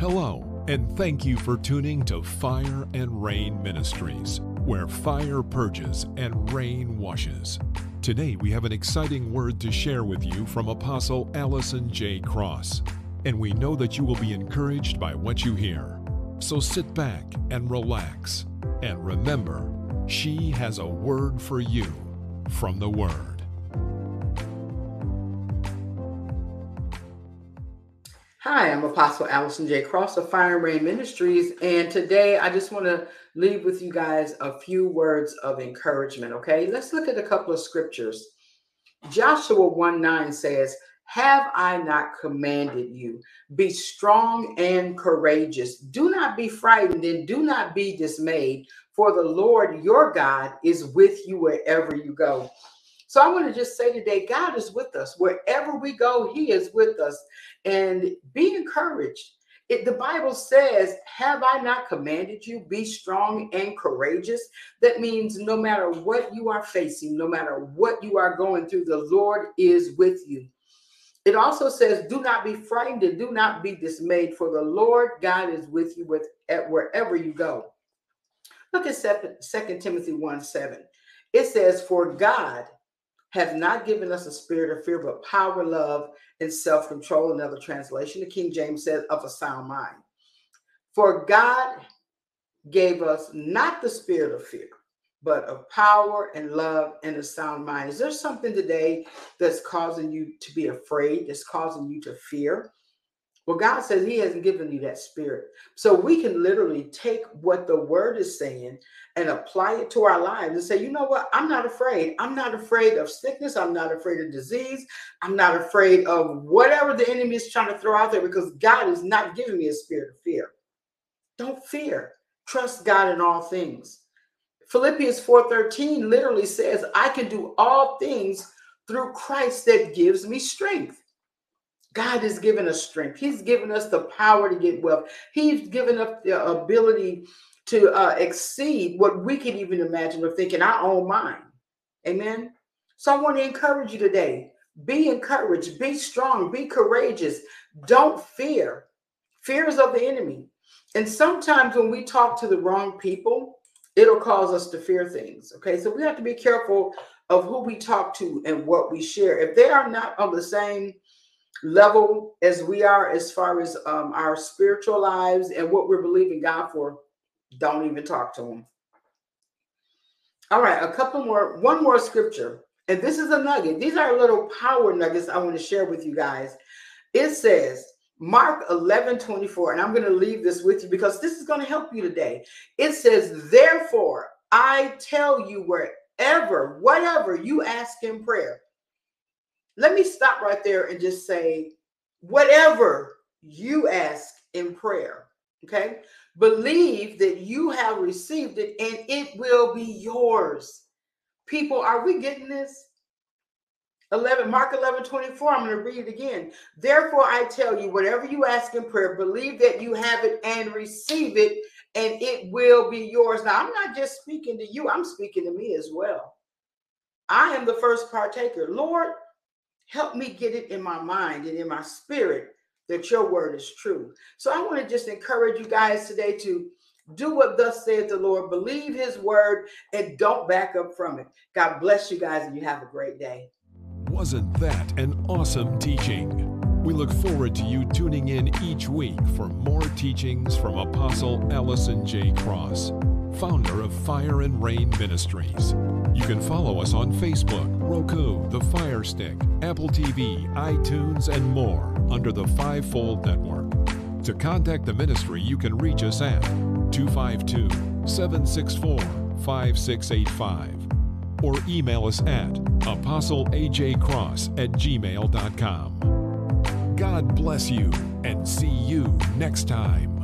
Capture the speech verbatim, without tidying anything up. Hello, and thank you for tuning to Fire and Rain Ministries, where fire purges and rain washes. Today we have an exciting word to share with you from Apostle Allison J. Cross, and we know that you will be encouraged by what you hear. So sit back and relax, and remember, she has a word for you from the Word. Hi, I'm Apostle Allison J. Cross of Fire and Rain Ministries, and today I just want to leave with you guys a few words of encouragement, okay? Let's look at a couple of scriptures. Joshua one nine says, "Have I not commanded you? Be strong and courageous. Do not be frightened and do not be dismayed, for the Lord your God is with you wherever you go." So I want to just say today, God is with us. Wherever we go, he is with us. And be encouraged. It, the Bible says, "Have I not commanded you? Be strong and courageous." That means no matter what you are facing, no matter what you are going through, the Lord is with you. It also says, "Do not be frightened and do not be dismayed, for the Lord God is with you with, at wherever you go." Look at Second Timothy one seven. It says, "For God have not given us a spirit of fear, but power, love, and self-control." Another translation, the King James says, "of a sound mind." For God gave us not the spirit of fear, but of power and love and a sound mind. Is there something today that's causing you to be afraid, that's causing you to fear? Well, God says he hasn't given you that spirit. So we can literally take what the word is saying and apply it to our lives and say, you know what? I'm not afraid. I'm not afraid of sickness. I'm not afraid of disease. I'm not afraid of whatever the enemy is trying to throw out there, because God is not giving me a spirit of fear. Don't fear. Trust God in all things. Philippians four thirteen literally says, "I can do all things through Christ that gives me strength." God has given us strength. He's given us the power to get wealth. He's given us the ability to uh, exceed what we can even imagine or think in our own mind. Amen. So I want to encourage you today. Be encouraged. Be strong. Be courageous. Don't fear. Fear is of the enemy. And sometimes when we talk to the wrong people, it'll cause us to fear things. Okay, so we have to be careful of who we talk to and what we share. If they are not on the same level as we are, as far as um, our spiritual lives and what we're believing God for, don't even talk to him. All right, a couple more, one more scripture. And this is a nugget. These are little power nuggets I want to share with you guys. It says, Mark eleven twenty-four, and I'm going to leave this with you because this is going to help you today. It says, "Therefore, I tell you, wherever, whatever you ask in prayer," let me stop right there and just say, whatever you ask in prayer, okay, believe that you have received it and it will be yours. People, are we getting this? Mark eleven twenty-four, I'm going to read it again. "Therefore, I tell you, whatever you ask in prayer, believe that you have it and receive it and it will be yours." Now, I'm not just speaking to you. I'm speaking to me as well. I am the first partaker. Lord, help me get it in my mind and in my spirit that your word is true. So I want to just encourage you guys today to do what thus saith the Lord. Believe his word and don't back up from it. God bless you guys and you have a great day. Wasn't that an awesome teaching? We look forward to you tuning in each week for more teachings from Apostle Allison J. Cross, founder of Fire and Rain Ministries. You can follow us on Facebook, Roku, the Fire Stick, Apple T V, iTunes, and more under the Five Fold Network. To contact the ministry, you can reach us at two five two, seven six four, five six eight five or email us at apostle a j cross at gmail dot com. God bless you and see you next time.